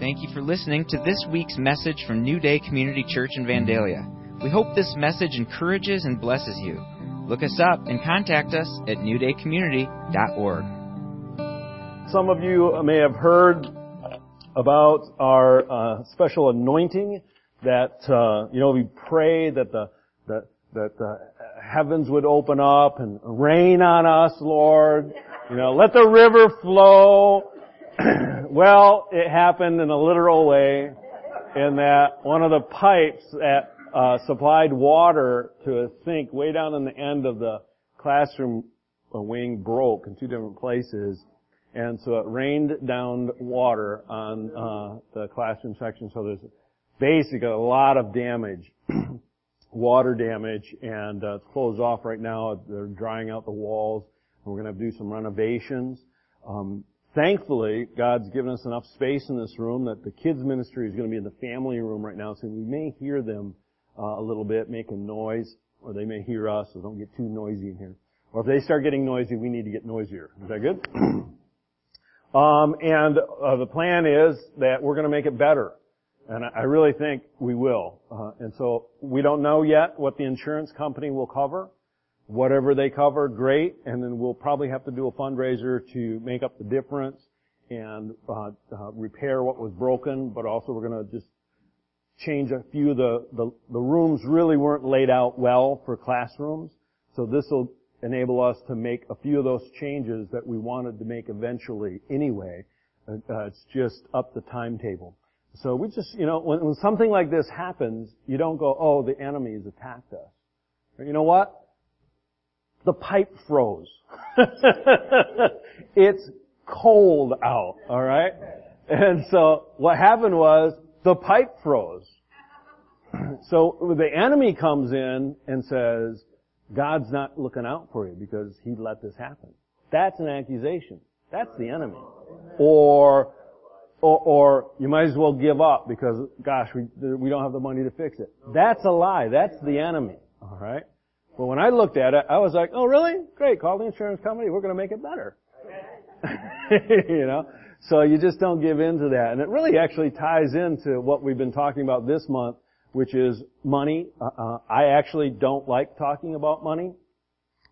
Thank you for listening to this week's message from New Day Community Church in Vandalia. We hope this message encourages and blesses you. Look us up and contact us at newdaycommunity.org. Some of you may have heard about our special anointing that, we pray that the heavens would open up and rain on us, Lord. Let the river flow. Well, it happened in a literal way in that one of the pipes that supplied water to a sink way down in the end of the classroom wing broke in two different places. And so it rained down water on the classroom section. So there's basically a lot of damage, water damage, and it's closed off right now. They're drying out the walls. And we're going to do some renovations. Thankfully, God's given us enough space in this room that the kids' ministry is going to be in the family room right now, so we may hear them a little bit making noise, or they may hear us, so don't get too noisy in here. Or if they start getting noisy, we need to get noisier. Is that good? The plan is that we're going to make it better, and I really think we will. And so we don't know yet what the insurance company will cover. Whatever they cover, great, and then we'll probably have to do a fundraiser to make up the difference and repair what was broken, but also we're going to just change a few of the rooms really weren't laid out well for classrooms, so this will enable us to make a few of those changes that we wanted to make eventually anyway. It's just up the timetable. So we just, when something like this happens, you don't go, oh, the enemy has attacked us. You know what? The pipe froze. It's cold out, all right? And so what happened was the pipe froze. So the enemy comes in and says, God's not looking out for you because he let this happen. That's an accusation. That's the enemy. Or you might as well give up because, gosh, we don't have the money to fix it. That's a lie. That's the enemy, all right? But when I looked at it, I was like, oh, really? Great. Call the insurance company. We're going to make it better. So you just don't give in to that. And it really actually ties into what we've been talking about this month, which is money. I actually don't like talking about money,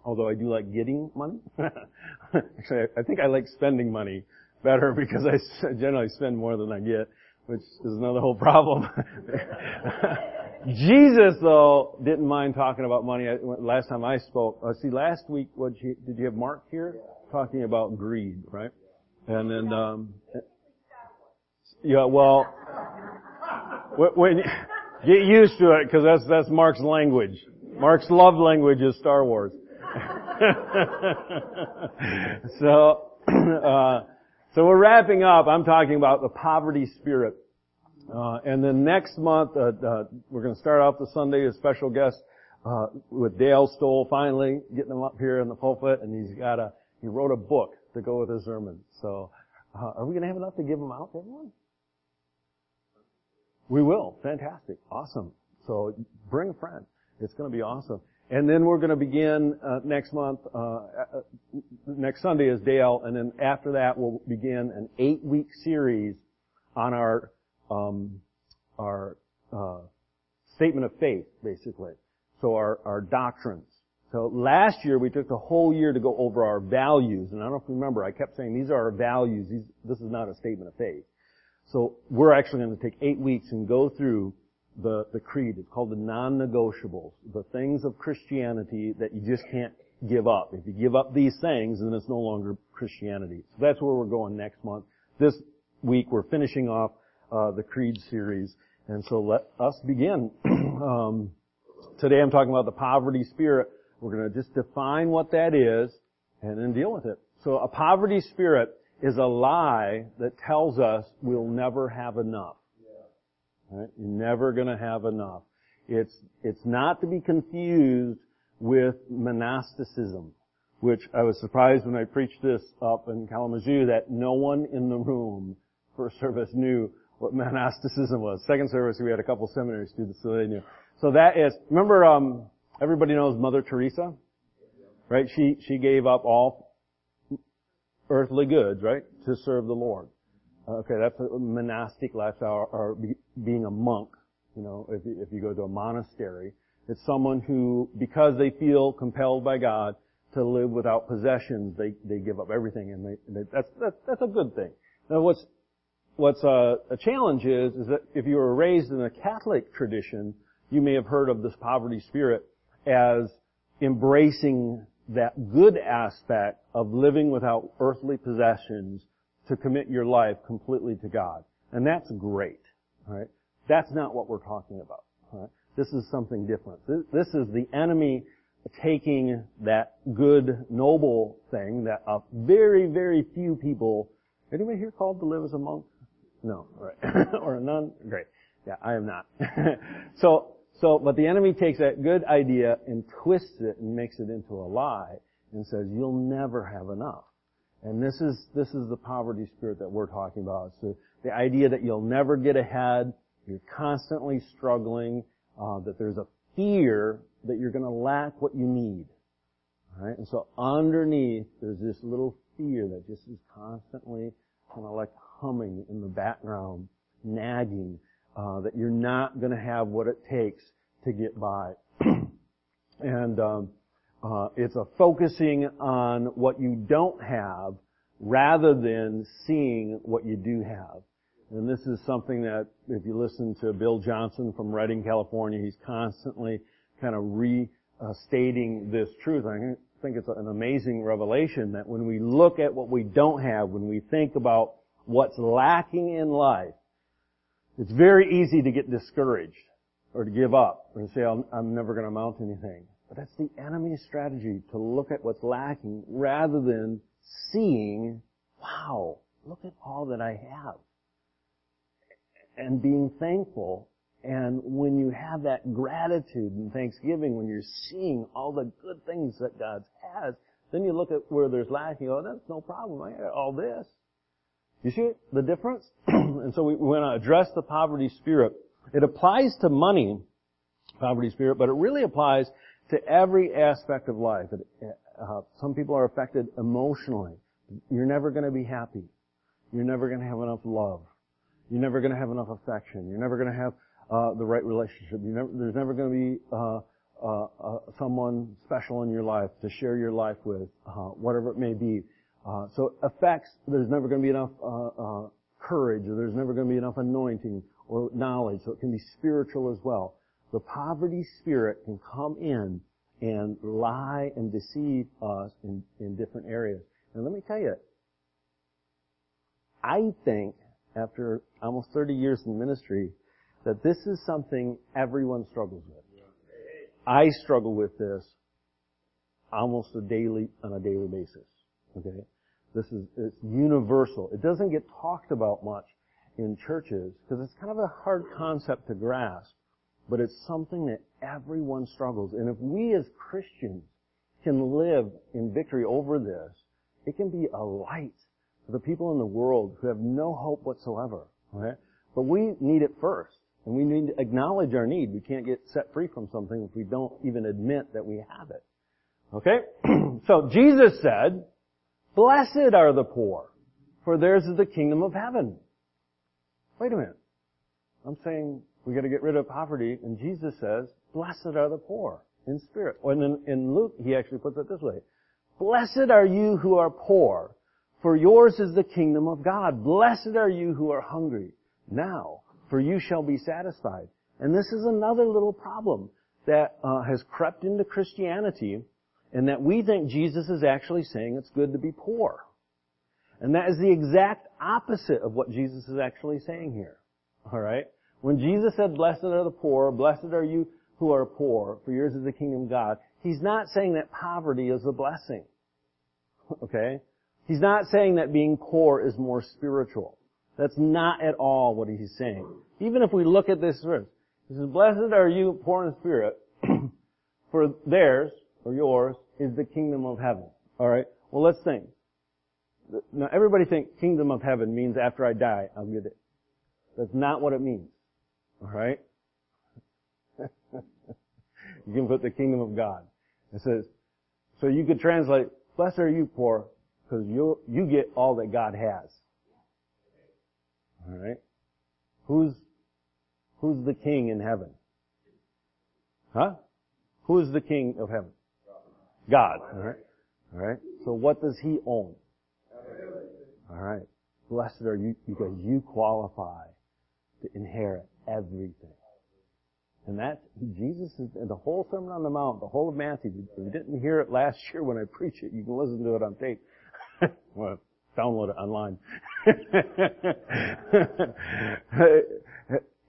although I do like getting money. Actually, I think I like spending money better because I generally spend more than I get, which is another whole problem. Jesus, though, didn't mind talking about money. Last time I spoke, last week, did you have Mark here? Talking about greed, right? And then, when get used to it, because that's Mark's language. Mark's love language is Star Wars. So we're wrapping up. I'm talking about the poverty spirit. And then next month, we're going to start off the Sunday with a special guest, with Dale Stoll, finally getting him up here in the pulpit, and he wrote a book to go with his sermon. So, are we going to have enough to give him out to everyone? We will. Fantastic. Awesome. So, bring a friend. It's going to be awesome. And then we're going to begin, next month, next Sunday is Dale, and then after that we'll begin an 8-week series on our statement of faith, basically. So our doctrines. So last year we took the whole year to go over our values, and I don't know if you remember, I kept saying these are our values, this is not a statement of faith. So we're actually going to take 8 weeks and go through the creed. It's called the non-negotiables, the things of Christianity that you just can't give up. If you give up these things, then it's no longer Christianity. So that's where we're going next month. This week we're finishing off the Creed series. And so let us begin. Today I'm talking about the poverty spirit. We're going to just define what that is and then deal with it. So a poverty spirit is a lie that tells us we'll never have enough. Right? You're never going to have enough. It's not to be confused with monasticism, which I was surprised when I preached this up in Kalamazoo that no one in the room, first service, knew what monasticism was. Second service, we had a couple seminary students, so they knew. So that is, remember, everybody knows Mother Teresa, right? She gave up all earthly goods, right, to serve the Lord. Okay, that's a monastic lifestyle, or being a monk. You know, if you go to a monastery, it's someone who, because they feel compelled by God to live without possessions, they give up everything, and that's a good thing. Now, what's a challenge is that if you were raised in a Catholic tradition, you may have heard of this poverty spirit as embracing that good aspect of living without earthly possessions to commit your life completely to God. And that's great, right? That's not what we're talking about, right? This is something different. This is the enemy taking that good, noble thing that a very, very few people... Anybody here called to live as a monk? No, right. Or a nun? Great. Yeah, I am not. So, but the enemy takes that good idea and twists it and makes it into a lie and says, you'll never have enough. And this is the poverty spirit that we're talking about. So the idea that you'll never get ahead, you're constantly struggling, that there's a fear that you're going to lack what you need. All right? And so underneath, there's this little fear that just is constantly kind of like humming in the background, nagging, that you're not going to have what it takes to get by. And it's a focusing on what you don't have rather than seeing what you do have. And this is something that, if you listen to Bill Johnson from Redding, California, he's constantly kind of restating this truth. I think it's an amazing revelation that when we look at what we don't have, when we think about what's lacking in life, it's very easy to get discouraged or to give up or to say, I'm never going to amount to anything. But that's the enemy's strategy, to look at what's lacking rather than seeing, wow, look at all that I have. And being thankful. And when you have that gratitude and thanksgiving, when you're seeing all the good things that God has, then you look at where there's lack, you go, that's no problem, I got all this. You see the difference? And so we want to address the poverty spirit. It applies to money, poverty spirit, but it really applies to every aspect of life. Some people are affected emotionally. You're never going to be happy. You're never going to have enough love. You're never going to have enough affection. You're never going to have the right relationship. There's never going to be someone special in your life to share your life with, whatever it may be. So it affects, there's never going to be enough courage, or there's never going to be enough anointing or knowledge. So it can be spiritual as well. The poverty spirit can come in and lie and deceive us in different areas. And let me tell you, I think after almost 30 years in ministry, that this is something everyone struggles with. I struggle with this almost on a daily basis. Okay? It's universal. It doesn't get talked about much in churches because it's kind of a hard concept to grasp, but it's something that everyone struggles. And if we as Christians can live in victory over this, it can be a light to the people in the world who have no hope whatsoever. Okay? But we need it first. And we need to acknowledge our need. We can't get set free from something if we don't even admit that we have it. Okay? So Jesus said, "Blessed are the poor, for theirs is the kingdom of heaven." Wait a minute. I'm saying we got to get rid of poverty, and Jesus says, "Blessed are the poor in spirit." Or in Luke, he actually puts it this way: "Blessed are you who are poor, for yours is the kingdom of God. Blessed are you who are hungry now, for you shall be satisfied." And this is another little problem that has crept into Christianity, and that we think Jesus is actually saying it's good to be poor. And that is the exact opposite of what Jesus is actually saying here. All right? When Jesus said, "Blessed are the poor, blessed are you who are poor, for yours is the kingdom of God," he's not saying that poverty is a blessing. Okay? He's not saying that being poor is more spiritual. That's not at all what he's saying. Even if we look at this verse, he says, "Blessed are you poor in spirit, for theirs, or yours, is the kingdom of heaven." Alright? Well, let's think. Now, everybody thinks kingdom of heaven means after I die, I'll get it. That's not what it means. Alright? You can put the kingdom of God. It says, so you could translate, "Blessed are you poor," because you get all that God has. All right? Who's the king in heaven? Huh? Who's the king of heaven? God. All right? All right? So what does he own? All right. Blessed are you because you qualify to inherit everything. And that's, Jesus is, and the whole Sermon on the Mount, the whole of Matthew, if you didn't hear it last year when I preach it, you can listen to it on tape. Well, download it online.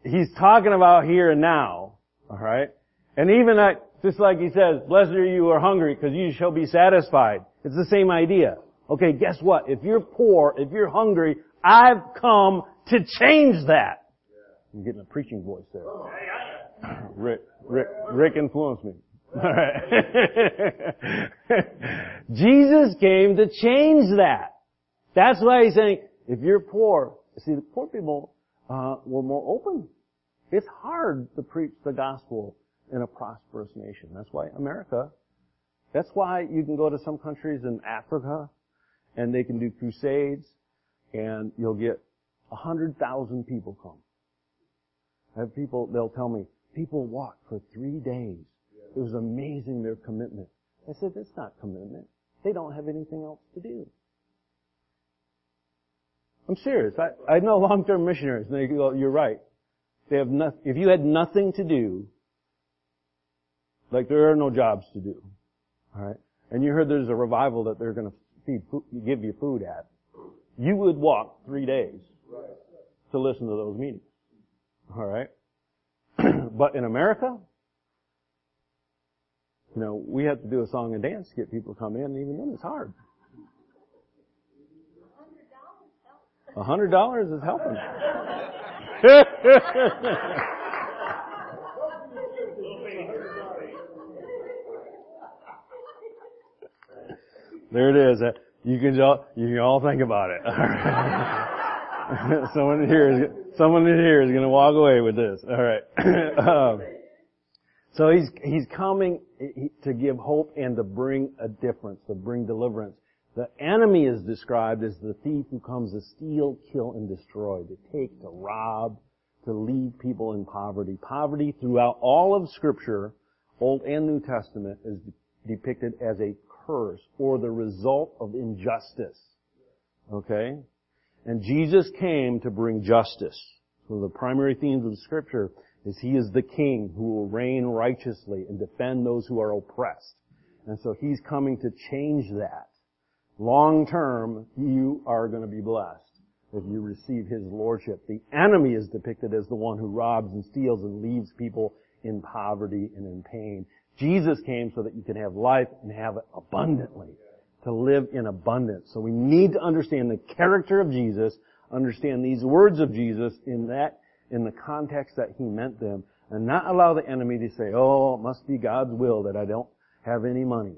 He's talking about here and now, all right? And even that, just like he says, blessed are you who are hungry because you shall be satisfied. It's the same idea. Okay, guess what? If you're poor, if you're hungry, I've come to change that. I'm getting a preaching voice there. Rick influenced me. All right. Jesus came to change that. That's why he's saying, if you're poor, see, the poor people were more open. It's hard to preach the gospel in a prosperous nation. That's why America, that's why you can go to some countries in Africa and they can do crusades and you'll get 100,000 people come. I have people, they'll tell me, people walked for 3 days. It was amazing, their commitment. I said, it's not commitment. They don't have anything else to do. I'm serious. I know long-term missionaries, and they go, you're right. They have nothing. If you had nothing to do, like there are no jobs to do, all right? And you heard there's a revival that they're going to feed, give you food at. You would walk 3 days to listen to those meetings. All right? But in America, you know, we have to do a song and dance to get people to come in, and even then it's hard. $100 is helping. There it is. You can all think about it. All right. Someone in here is going to walk away with this. All right. So he's coming to give hope and to bring a difference, to bring deliverance. The enemy is described as the thief who comes to steal, kill, and destroy, to take, to rob, to leave people in poverty. Poverty throughout all of Scripture, Old and New Testament, is depicted as a curse or the result of injustice. Okay? And Jesus came to bring justice. One of the primary themes of Scripture is He is the King who will reign righteously and defend those who are oppressed. And so He's coming to change that. Long term, you are going to be blessed if you receive His Lordship. The enemy is depicted as the one who robs and steals and leaves people in poverty and in pain. Jesus came so that you can have life and have it abundantly. To live in abundance. So we need to understand the character of Jesus, understand these words of Jesus in the context that He meant them, and not allow the enemy to say, oh, it must be God's will that I don't have any money.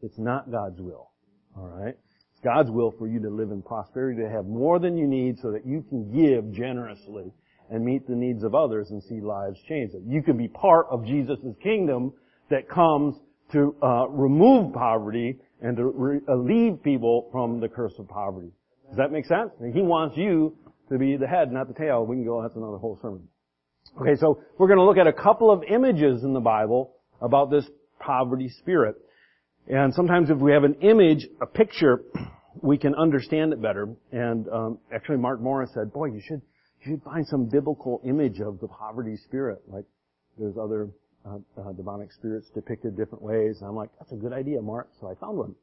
It's not God's will. All right? It's God's will for you to live in prosperity, to have more than you need so that you can give generously and meet the needs of others and see lives change. That you can be part of Jesus' kingdom that comes to remove poverty and to relieve people from the curse of poverty. Does that make sense? And He wants you to be the head, not the tail. We can go, that's another whole sermon. Okay, so we're going to look at a couple of images in the Bible about this poverty spirit. And sometimes if we have an image, a picture, we can understand it better. And actually Mark Morris said, boy, you should find some biblical image of the poverty spirit. Like there's other demonic spirits depicted different ways. And I'm like, that's a good idea, Mark. So I found one.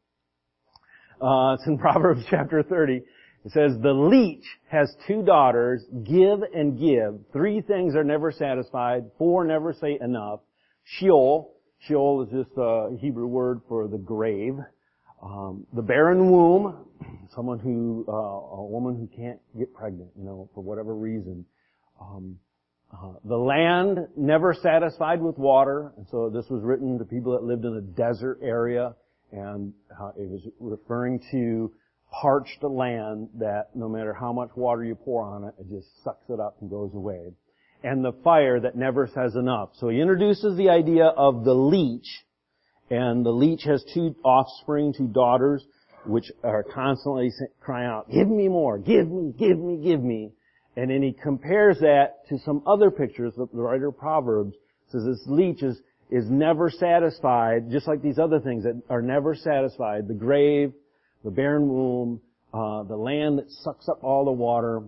It's in Proverbs chapter 30. It says, the leech has 2 daughters, give and give. 3 things are never satisfied. 4 never say enough. Sheol. Sheol is just a Hebrew word for the grave. The barren womb. Someone who, a woman who can't get pregnant, you know, for whatever reason. The land never satisfied with water, and so this was written to people that lived in a desert area, and it was referring to parched land that no matter how much water you pour on it, it just sucks it up and goes away. And the fire that never says enough. So he introduces the idea of the leech, and the leech has 2 offspring, 2 daughters, which are constantly crying out, give me more, give me, give me, give me. And then he compares that to some other pictures that the writer of Proverbs says this leech is never satisfied, just like these other things that are never satisfied. The grave, the barren womb, the land that sucks up all the water,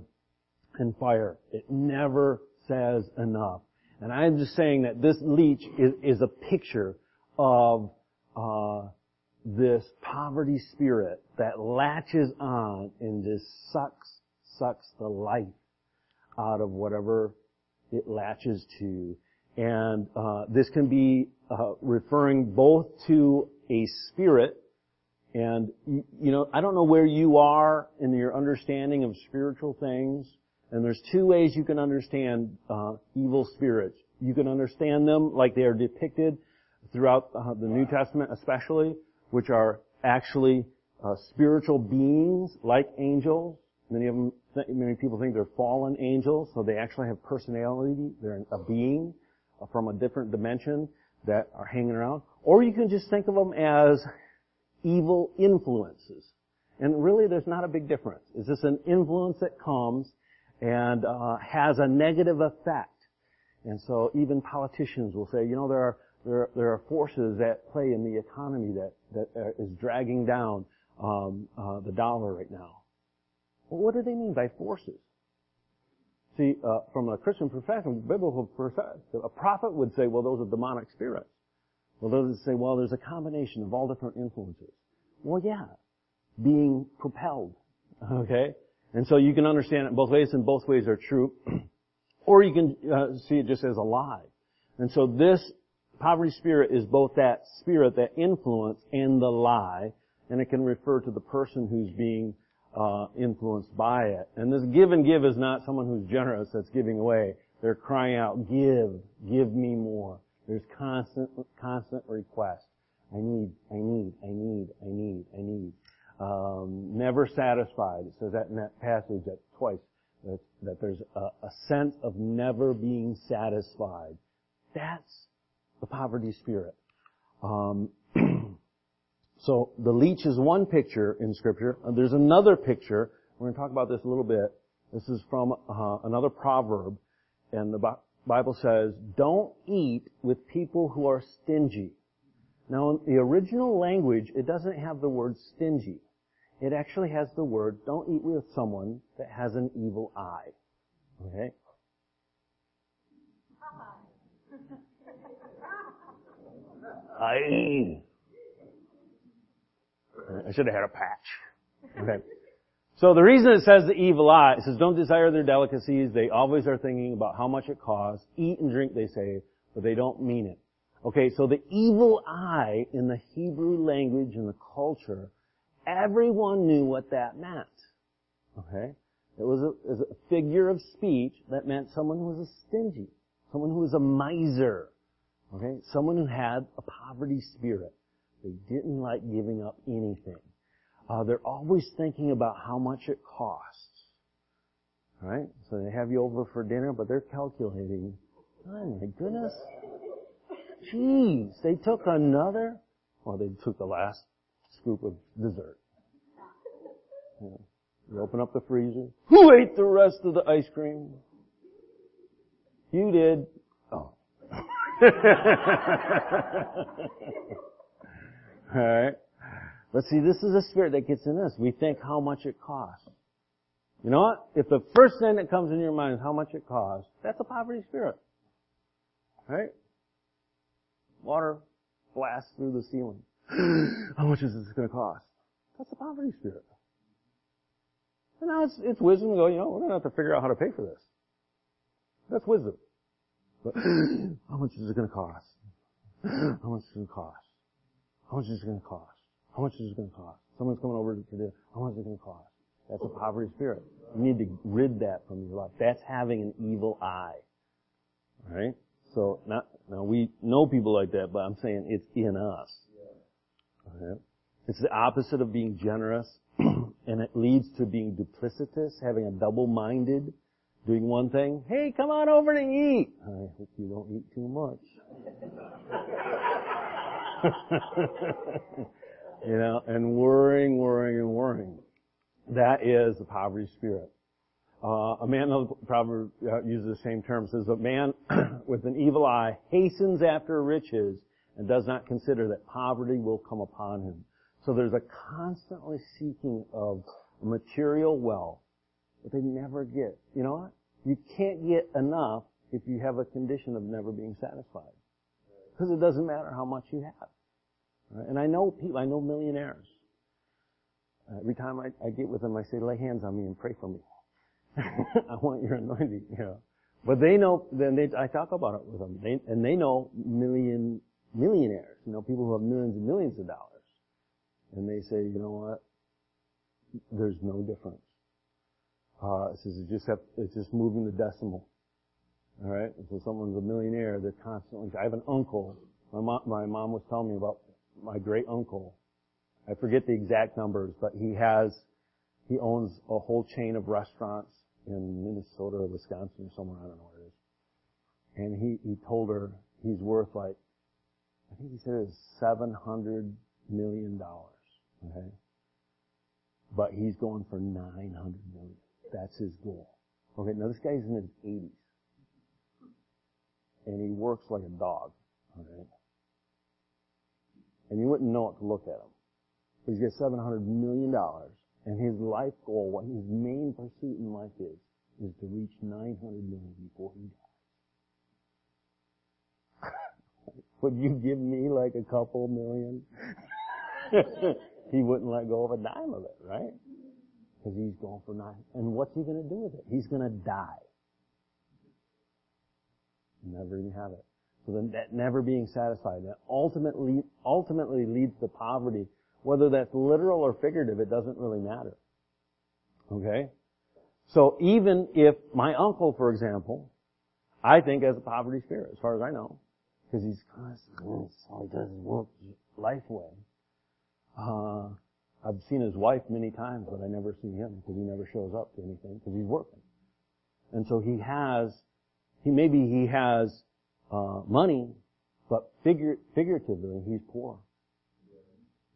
and fire. It never says enough. And I'm just saying that this leech is a picture of this poverty spirit that latches on and just sucks the life out of whatever it latches to. And this can be referring both to a spirit, and you know, I don't know where you are in your understanding of spiritual things. And there's two ways you can understand evil spirits. You can understand them like they are depicted throughout the New Testament especially, which are actually spiritual beings like angels. Many of them, many people think they're fallen angels, so they actually have personality. They're a being from a different dimension that are hanging around. Or you can just think of them as evil influences. And really there's not a big difference. It's just an influence that comes and has a negative effect. And so even politicians will say, you know, there are forces that play in the economy that is dragging down the dollar right now. Well, what do they mean by forces? See, from a Christian perspective, biblical perspective, a prophet would say, well, those are demonic spirits. Well, those would say, well, there's a combination of all different influences. Well, yeah, being propelled, okay? And so you can understand it both ways, and both ways are true. Or you can see it just as a lie. And so this poverty spirit is both that spirit, that influence, and the lie. And it can refer to the person who's being influenced by it. And this give and give is not someone who's generous that's giving away. They're crying out, give me more. There's constant request. I need. Never satisfied. It says that in that passage that twice, that there's a sense of never being satisfied. That's the poverty spirit. So the leech is one picture in Scripture. There's another picture. We're going to talk about this a little bit. This is from another proverb, and the Bible says, "Don't eat with people who are stingy." Now, in the original language, it doesn't have the word stingy. It actually has the word, don't eat with someone that has an evil eye. Okay? I should have had a patch. Okay. So the reason it says the evil eye, it says don't desire their delicacies. They always are thinking about how much it costs. Eat and drink, they say, but they don't mean it. Okay, so the evil eye in the Hebrew language and the culture, everyone knew what that meant. Okay? It was a figure of speech that meant someone who was a stingy, someone who was a miser, okay? Someone who had a poverty spirit. They didn't like giving up anything. They're always thinking about how much it costs. All right? So they have you over for dinner, but they're calculating, oh my goodness, jeez, they took another? Well, they took the last scoop of dessert. You know, you open up the freezer. Who ate the rest of the ice cream? You did. Oh. Alright. But see, this is a spirit that gets in us. We think how much it costs. You know what? If the first thing that comes in your mind is how much it costs, that's a poverty spirit. Right? Water blasts through the ceiling. How much is this going to cost? That's the poverty spirit. And now it's wisdom to go, you know, we're going to have to figure out how to pay for this. That's wisdom. But how much is it going to cost? How much is it going to cost? How much is it going to cost? How much is it going to cost? Someone's coming over to do, how much is it going to cost? That's a poverty spirit. You need to rid that from your life. That's having an evil eye. All right? So, now we know people like that, but I'm saying it's in us. Okay? It's the opposite of being generous, and it leads to being duplicitous, having a double-minded, doing one thing. Hey, come on over to eat. I hope you don't eat too much. You know, and worrying. That is the poverty spirit. A man, another proverb uses the same term, says, a man with an evil eye hastens after riches and does not consider that poverty will come upon him. So there's a constantly seeking of material wealth that they never get. You know what? You can't get enough if you have a condition of never being satisfied. Because it doesn't matter how much you have. Right? And I know people, I know millionaires. Every time I get with them, I say, lay hands on me and pray for me. I want your anointing, you know. But they know, then I talk about it with them. They know millionaires, you know, people who have millions and millions of dollars. And they say, you know what? There's no difference. It says it's just moving the decimal. All right? And so someone's a millionaire, they're constantly, I have an uncle. My mom was telling me about my great uncle. I forget the exact numbers, but he owns a whole chain of restaurants in Minnesota or Wisconsin or somewhere, I don't know where it is. And he told her he's worth like, I think he said it was $700 million. Okay? But he's going for $900 million. That's his goal. Okay, now this guy's in his 80s. And he works like a dog. Okay? And you wouldn't know it to look at him. He's got $700 million. And his life goal, what his main pursuit in life is to reach 900 million before he dies. Would you give me like a couple million? He wouldn't let go of a dime of it, right? Because he's going for 9. And what's he going to do with it? He's going to die. Never even have it. So then that never being satisfied, that ultimately leads to poverty. Whether that's literal or figurative, it doesn't really matter. Okay? So even if my uncle, for example, I think has a poverty spirit, as far as I know, because he's constantly, all he does is work his life away. I've seen his wife many times, but I never see him because he never shows up to anything because he's working. And so he has money, but figuratively he's poor.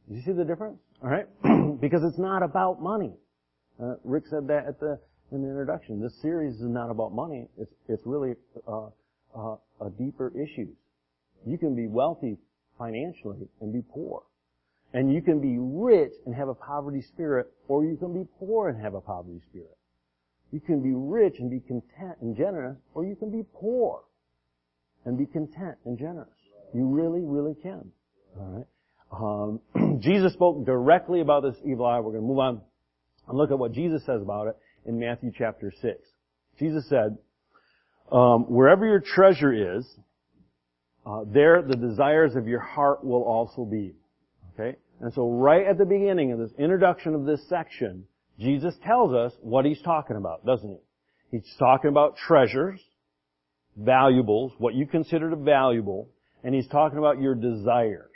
You see the difference? All right? Because it's not about money. Rick said that in the introduction. This series is not about money. It's really a deeper issue. You can be wealthy financially and be poor. And you can be rich and have a poverty spirit, or you can be poor and have a poverty spirit. You can be rich and be content and generous, or you can be poor and be content and generous. You really, really can. All right? Jesus spoke directly about this evil eye. We're going to move on and look at what Jesus says about it in Matthew chapter 6. Jesus said, wherever your treasure is, there the desires of your heart will also be. Okay? And so right at the beginning of this introduction of this section, Jesus tells us what he's talking about, doesn't he? He's talking about treasures, valuables, what you consider a valuable, and he's talking about your desires.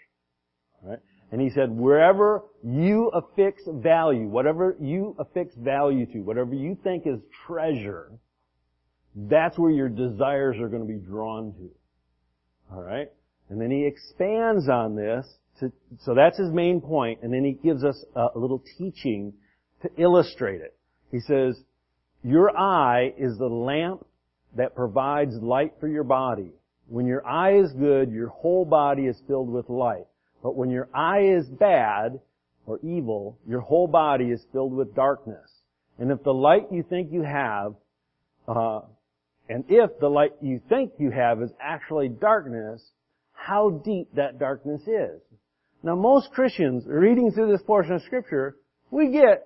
Right? And he said, wherever you affix value, whatever you affix value to, whatever you think is treasure, that's where your desires are going to be drawn to. All right? And then he expands on this. So that's his main point. And then he gives us a little teaching to illustrate it. He says, your eye is the lamp that provides light for your body. When your eye is good, your whole body is filled with light. But when your eye is bad or evil, your whole body is filled with darkness. And if the light you think you have, is actually darkness, how deep that darkness is. Now most Christians, reading through this portion of Scripture, we get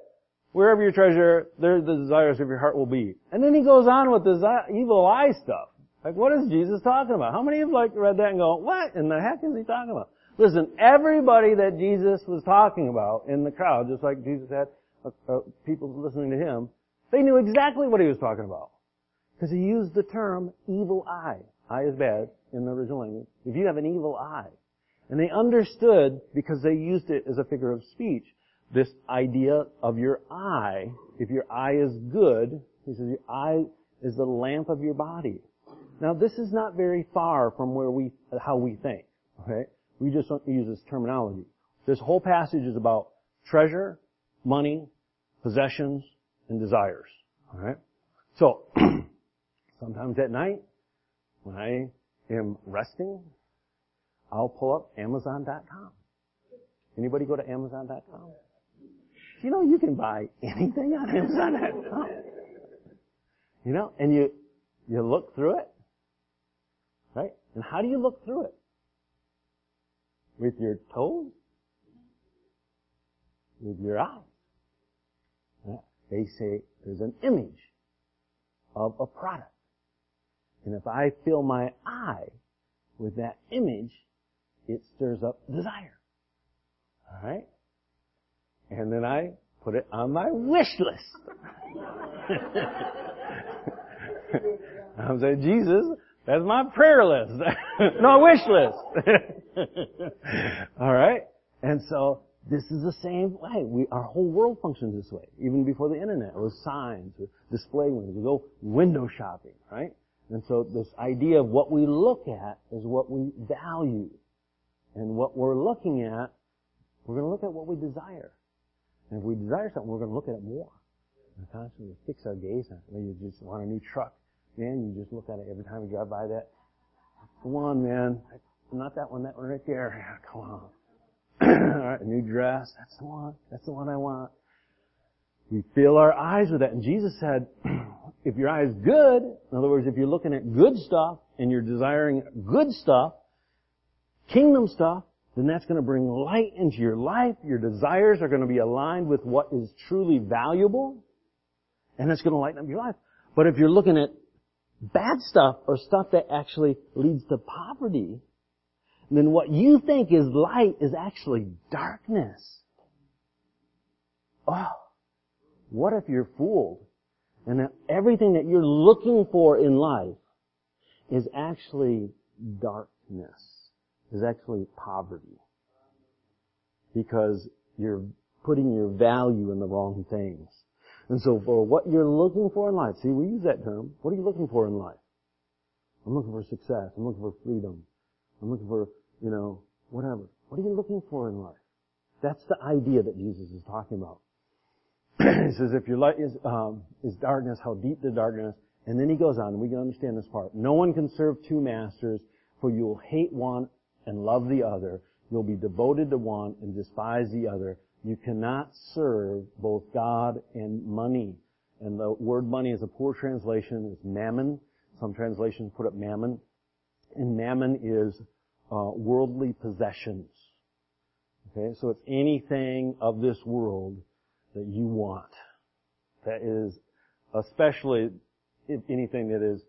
wherever your treasure, there the desires of your heart will be. And then he goes on with this evil eye stuff. Like, what is Jesus talking about? How many of you like read that and go, what in the heck is he talking about? Listen, everybody that Jesus was talking about in the crowd, just like Jesus had people listening to him, they knew exactly what he was talking about. Because he used the term evil eye. Eye is bad in the original language. If you have an evil eye. And they understood, because they used it as a figure of speech, this idea of your eye. If your eye is good, he says your eye is the lamp of your body. Now this is not very far from how we think. Okay? We just don't use this terminology. This whole passage is about treasure, money, possessions, and desires. All right? So, sometimes at night, when I am resting, I'll pull up Amazon.com. Anybody go to Amazon.com? You know, you can buy anything on Amazon.com. You know, and you look through it, right? And how do you look through it? With your toes? With your eyes? They say there's an image of a product. And if I fill my eye with that image, it stirs up desire. All right? And then I put it on my wish list. I'm saying, Jesus, that's my prayer list. No, wish list. All right? And so this is the same way. Our whole world functions this way. Even before the internet, it was signs, with display windows. We go window shopping, right? And so this idea of what we look at is what we value. And what we're looking at, we're going to look at what we desire. And if we desire something, we're going to look at it more. And constantly fix our gaze on it. You just want a new truck. Man, you just look at it every time you drive by that. Come on, man. Not that one right there. Come on. All right, a new dress. That's the one. That's the one I want. We fill our eyes with that. And Jesus said, if your eye is good, in other words, if you're looking at good stuff and you're desiring good stuff, kingdom stuff, then that's going to bring light into your life. Your desires are going to be aligned with what is truly valuable, and it's going to lighten up your life. But if you're looking at bad stuff or stuff that actually leads to poverty, then what you think is light is actually darkness. Oh, what if you're fooled and that everything that you're looking for in life is actually darkness? Is actually poverty. Because you're putting your value in the wrong things. And so for what you're looking for in life, see, we use that term. What are you looking for in life? I'm looking for success. I'm looking for freedom. I'm looking for, you know, whatever. What are you looking for in life? That's the idea that Jesus is talking about. He says, if your light is darkness, how deep the darkness. And then he goes on, and we can understand this part. No one can serve two masters, for you will hate one and love the other. You'll be devoted to one and despise the other. You cannot serve both God and money. And the word money is a poor translation. It's mammon. Some translations put up mammon. And mammon is worldly possessions. Okay, so it's anything of this world that you want. That is, especially if anything that is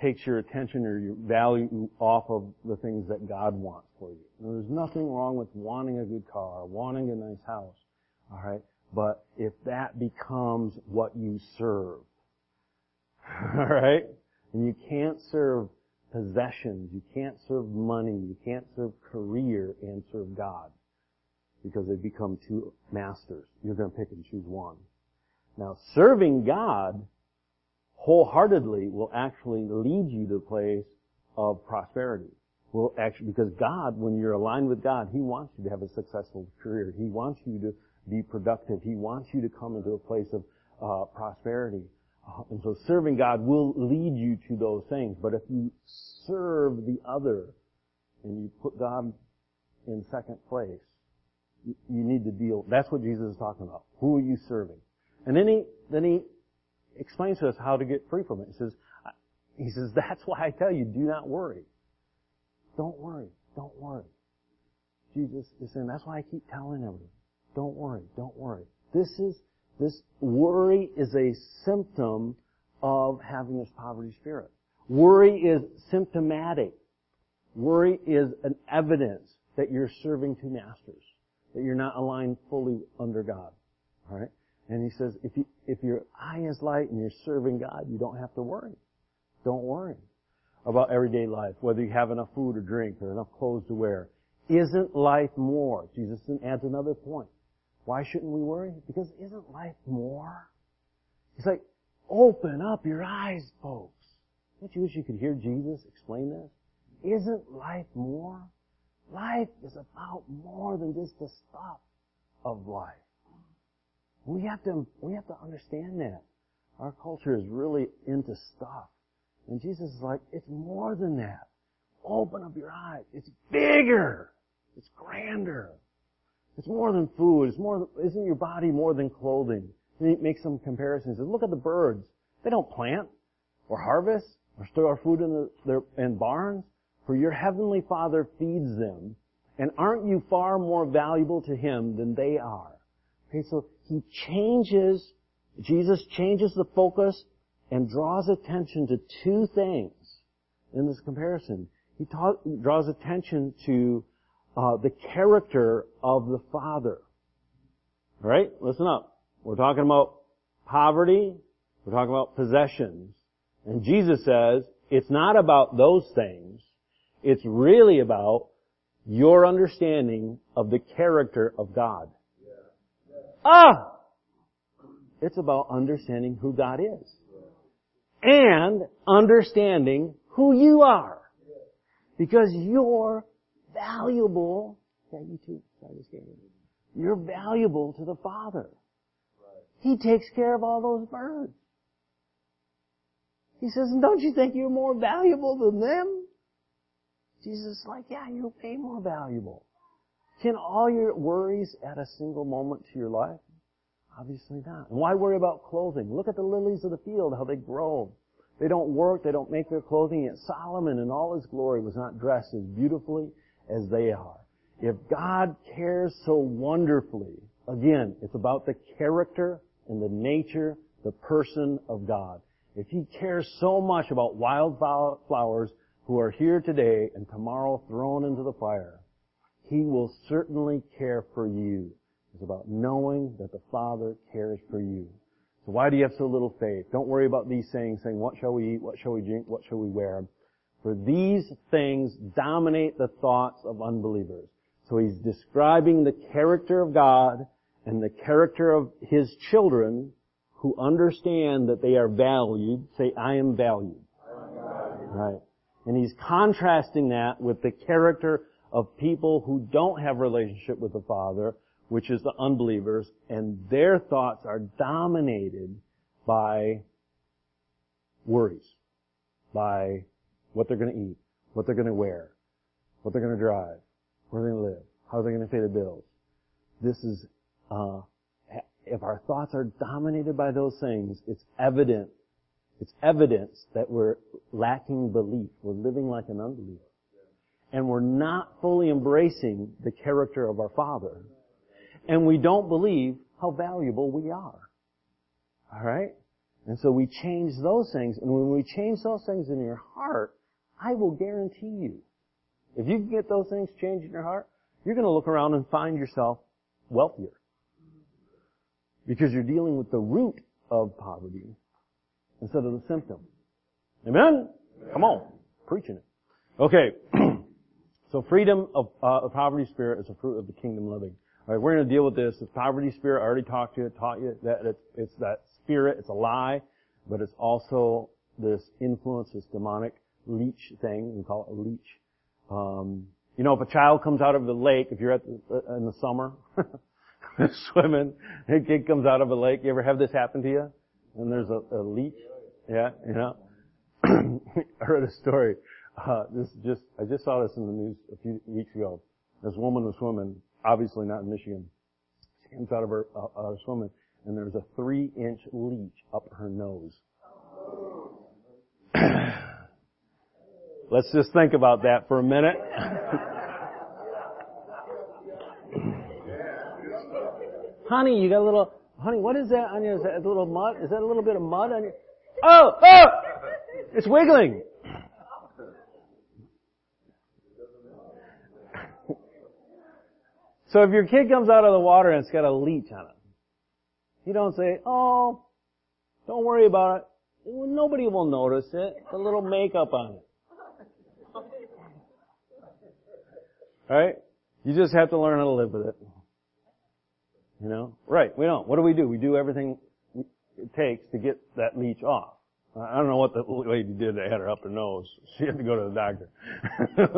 takes your attention or your value off of the things that God wants for you. Now, there's nothing wrong with wanting a good car, wanting a nice house, all right? But if that becomes what you serve, all right? And you can't serve possessions, you can't serve money, you can't serve career and serve God because they become two masters. You're going to pick and choose one. Now, serving God wholeheartedly will actually lead you to a place of prosperity. Will actually, because God, when you're aligned with God, He wants you to have a successful career. He wants you to be productive. He wants you to come into a place of prosperity. And so serving God will lead you to those things. But if you serve the other and you put God in second place, you need to deal. That's what Jesus is talking about. Who are you serving? And then he explains to us how to get free from it. He says, that's why I tell you, do not worry. Don't worry. Don't worry. Jesus is saying, that's why I keep telling everyone, don't worry. Don't worry. This worry is a symptom of having this poverty spirit. Worry is symptomatic. Worry is an evidence that you're serving two masters, that you're not aligned fully under God. All right? And he says, if your eye is light and you're serving God, you don't have to worry. Don't worry about everyday life, whether you have enough food or drink or enough clothes to wear. Isn't life more? Jesus then adds another point. Why shouldn't we worry? Because isn't life more? He's like, open up your eyes, folks. Don't you wish you could hear Jesus explain this? Isn't life more? Life is about more than just the stuff of life. We have to understand that. Our culture is really into stuff. And Jesus is like, it's more than that. Open up your eyes. It's bigger. It's grander. It's more than food. It's more. Isn't your body more than clothing? And he makes some comparisons. And look at the birds. They don't plant or harvest or store food in barns. For your heavenly Father feeds them. And aren't you far more valuable to Him than they are? Okay, so Jesus changes the focus and draws attention to two things in this comparison. He draws attention to the character of the Father. All right? Listen up. We're talking about poverty. We're talking about possessions. And Jesus says, it's not about those things. It's really about your understanding of the character of God. Yeah. Yeah. It's about understanding who God is. Yeah. And understanding who you are. Yeah. Because you're valuable. Yeah, you too. You're valuable to the Father. Right. He takes care of all those birds. He says, don't you think you're more valuable than them? Jesus is like, yeah, you're way more valuable. Can all your worries add a single moment to your life? Obviously not. And why worry about clothing? Look at the lilies of the field, how they grow. They don't work, they don't make their clothing, yet Solomon in all his glory was not dressed as beautifully as they are. If God cares so wonderfully, again, it's about the character and the nature, the person of God. If He cares so much about wildflowers, who are here today and tomorrow thrown into the fire, He will certainly care for you. It's about knowing that the Father cares for you. So why do you have so little faith? Don't worry about these things, saying, what shall we eat? What shall we drink? What shall we wear? For these things dominate the thoughts of unbelievers. So He's describing the character of God and the character of His children who understand that they are valued. Say, I am valued. I am valued. Right. And He's contrasting that with the character of people who don't have a relationship with the Father, which is the unbelievers, and their thoughts are dominated by worries, by what they're going to eat, what they're going to wear, what they're going to drive, where they're going to live, how they're going to pay the bills. This is, if our thoughts are dominated by those things, it's evident. It's evidence that we're lacking belief. We're living like an unbeliever. And we're not fully embracing the character of our Father. And we don't believe how valuable we are. Alright? And so we change those things. And when we change those things in your heart, I will guarantee you, if you can get those things changed in your heart, you're going to look around and find yourself wealthier. Because you're dealing with the root of poverty instead of the symptom. Amen? Come on. Preaching it. Okay. So freedom of the poverty spirit is a fruit of the kingdom living. All right, we're going to deal with this. The poverty spirit, I already taught you that it's that spirit. It's a lie, but it's also this influence, this demonic leech thing. We call it a leech. You know, if a child comes out of the lake, if you're in the summer swimming, a kid comes out of a lake. You ever have this happen to you? And there's a leech. Yeah, you know. I heard a story. I just saw this in the news a few weeks ago. This woman was swimming, obviously not in Michigan. She comes out of her swimming, and there's a 3-inch leech up her nose. Let's just think about that for a minute. Honey, you got a little. Honey, what is that on your? Is that a little mud? Is that a little bit of mud on your? Oh! It's wiggling. So if your kid comes out of the water and it's got a leech on it, you don't say, "Oh, don't worry about it. Nobody will notice it. It's a little makeup on it." All right? You just have to learn how to live with it. You know? Right, we don't. What do? We do everything it takes to get that leech off. I don't know what the lady did that had her up her nose. She had to go to the doctor.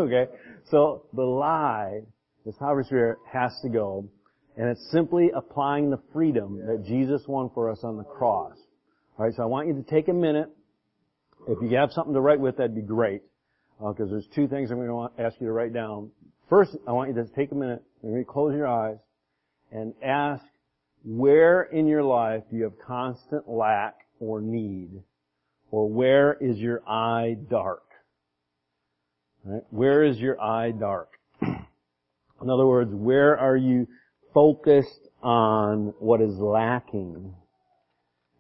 Okay? So the lie, this poverty spirit, has to go. And it's simply applying the freedom that Jesus won for us on the cross. All right, so I want you to take a minute. If you have something to write with, that'd be great, because there's two things I'm going to ask you to write down. First, I want you to take a minute, maybe close your eyes, and ask, where in your life do you have constant lack or need? Or where is your eye dark? All right? Where is your eye dark? In other words, where are you focused on what is lacking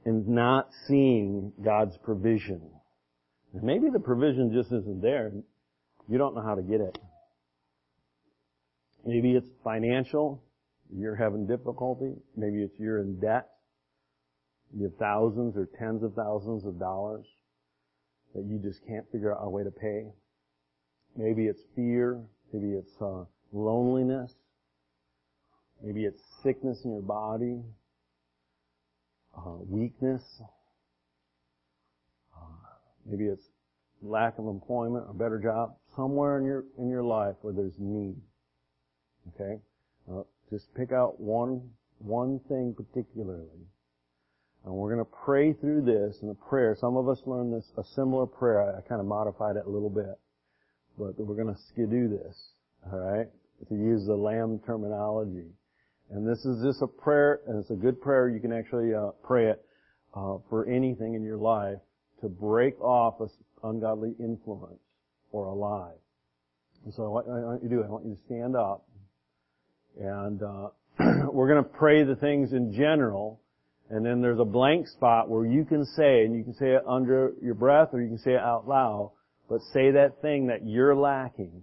and not seeing God's provision? And maybe the provision just isn't there. You don't know how to get it. Maybe it's financial. You're having difficulty. Maybe it's you're in debt. You have thousands or tens of thousands of dollars that you just can't figure out a way to pay. Maybe it's fear. Maybe it's loneliness. Maybe it's sickness in your body. Weakness. Maybe it's lack of employment, a better job. Somewhere in your life where there's need. Okay? Just pick out one thing particularly. And we're going to pray through this in a prayer. Some of us learned this, a similar prayer. I kind of modified it a little bit. But we're going to skidoo this. All right? To use the lamb terminology. And this is just a prayer, and it's a good prayer. You can actually pray it for anything in your life to break off an ungodly influence or a lie. And so what I want you to do, I want you to stand up, and we're going to pray the things in general, and then there's a blank spot where you can say, and you can say it under your breath or you can say it out loud, but say that thing that you're lacking.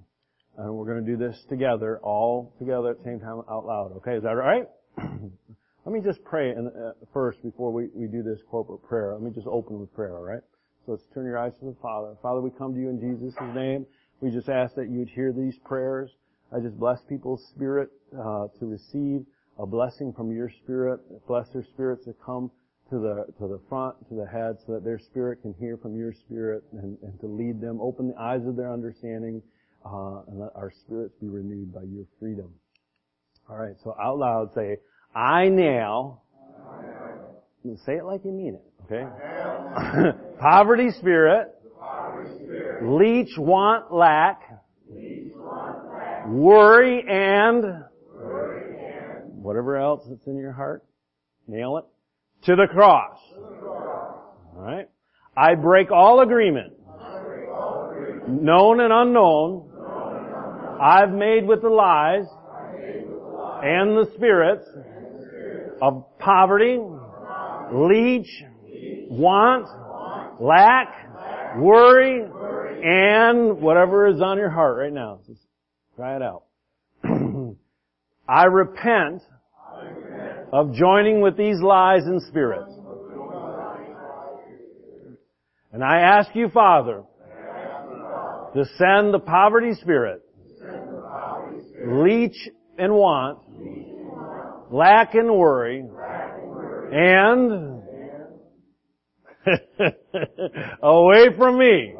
And we're going to do this together, all together at the same time, out loud. Okay, is that all right? Let me just pray first before we do this corporate prayer. Let me just open with prayer, all right? So let's turn your eyes to the Father. Father, we come to you in Jesus' name. We just ask that you would hear these prayers. I just bless people's spirit to receive a blessing from your spirit. Bless their spirits to come to the front, to the head, so that their spirit can hear from your spirit and to lead them. Open the eyes of their understanding. And let our spirits be renewed by your freedom. All right, so out loud say, I now. Say it like you mean it, okay? Poverty spirit. Leech, want, lack. Worry and. Whatever else that's in your heart. Nail it. To the cross. All right. I break all agreement. Known and unknown. I've made with the lies and the spirits of poverty, leech, want, lack, worry, and whatever is on your heart right now. Just try it out. I repent of joining with these lies and spirits. And I ask you, Father, to send the poverty spirit, leech and want, lack and worry, and away from me.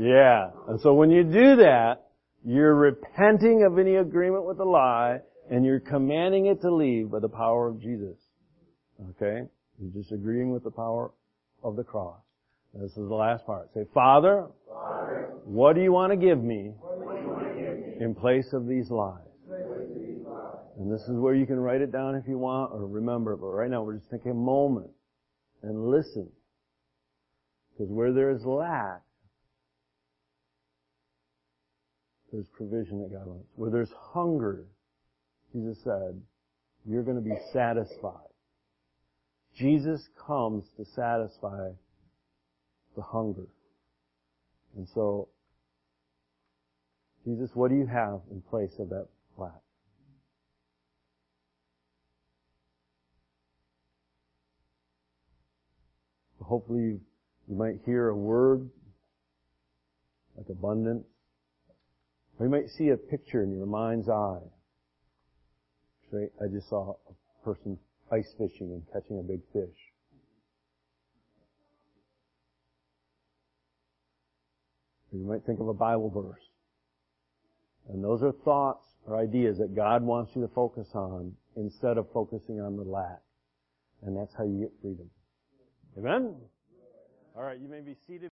Yeah. And so when you do that, you're repenting of any agreement with the lie, and you're commanding it to leave by the power of Jesus. Okay? You're just agreeing with the power of the cross. This is the last part. Say, Father, what do you want to give me in place of these lies? And this is where you can write it down if you want or remember it. But right now we're just taking a moment and listen. Because where there is lack, there's provision that God wants. Where there's hunger, Jesus said, you're going to be satisfied. Jesus comes to satisfy the hunger. And so, Jesus, what do you have in place of that lack? Hopefully you might hear a word like abundance, or you might see a picture in your mind's eye. Actually, I just saw a person ice fishing and catching a big fish. You might think of a Bible verse. And those are thoughts or ideas that God wants you to focus on instead of focusing on the lack. And that's how you get freedom. Amen? All right, you may be seated.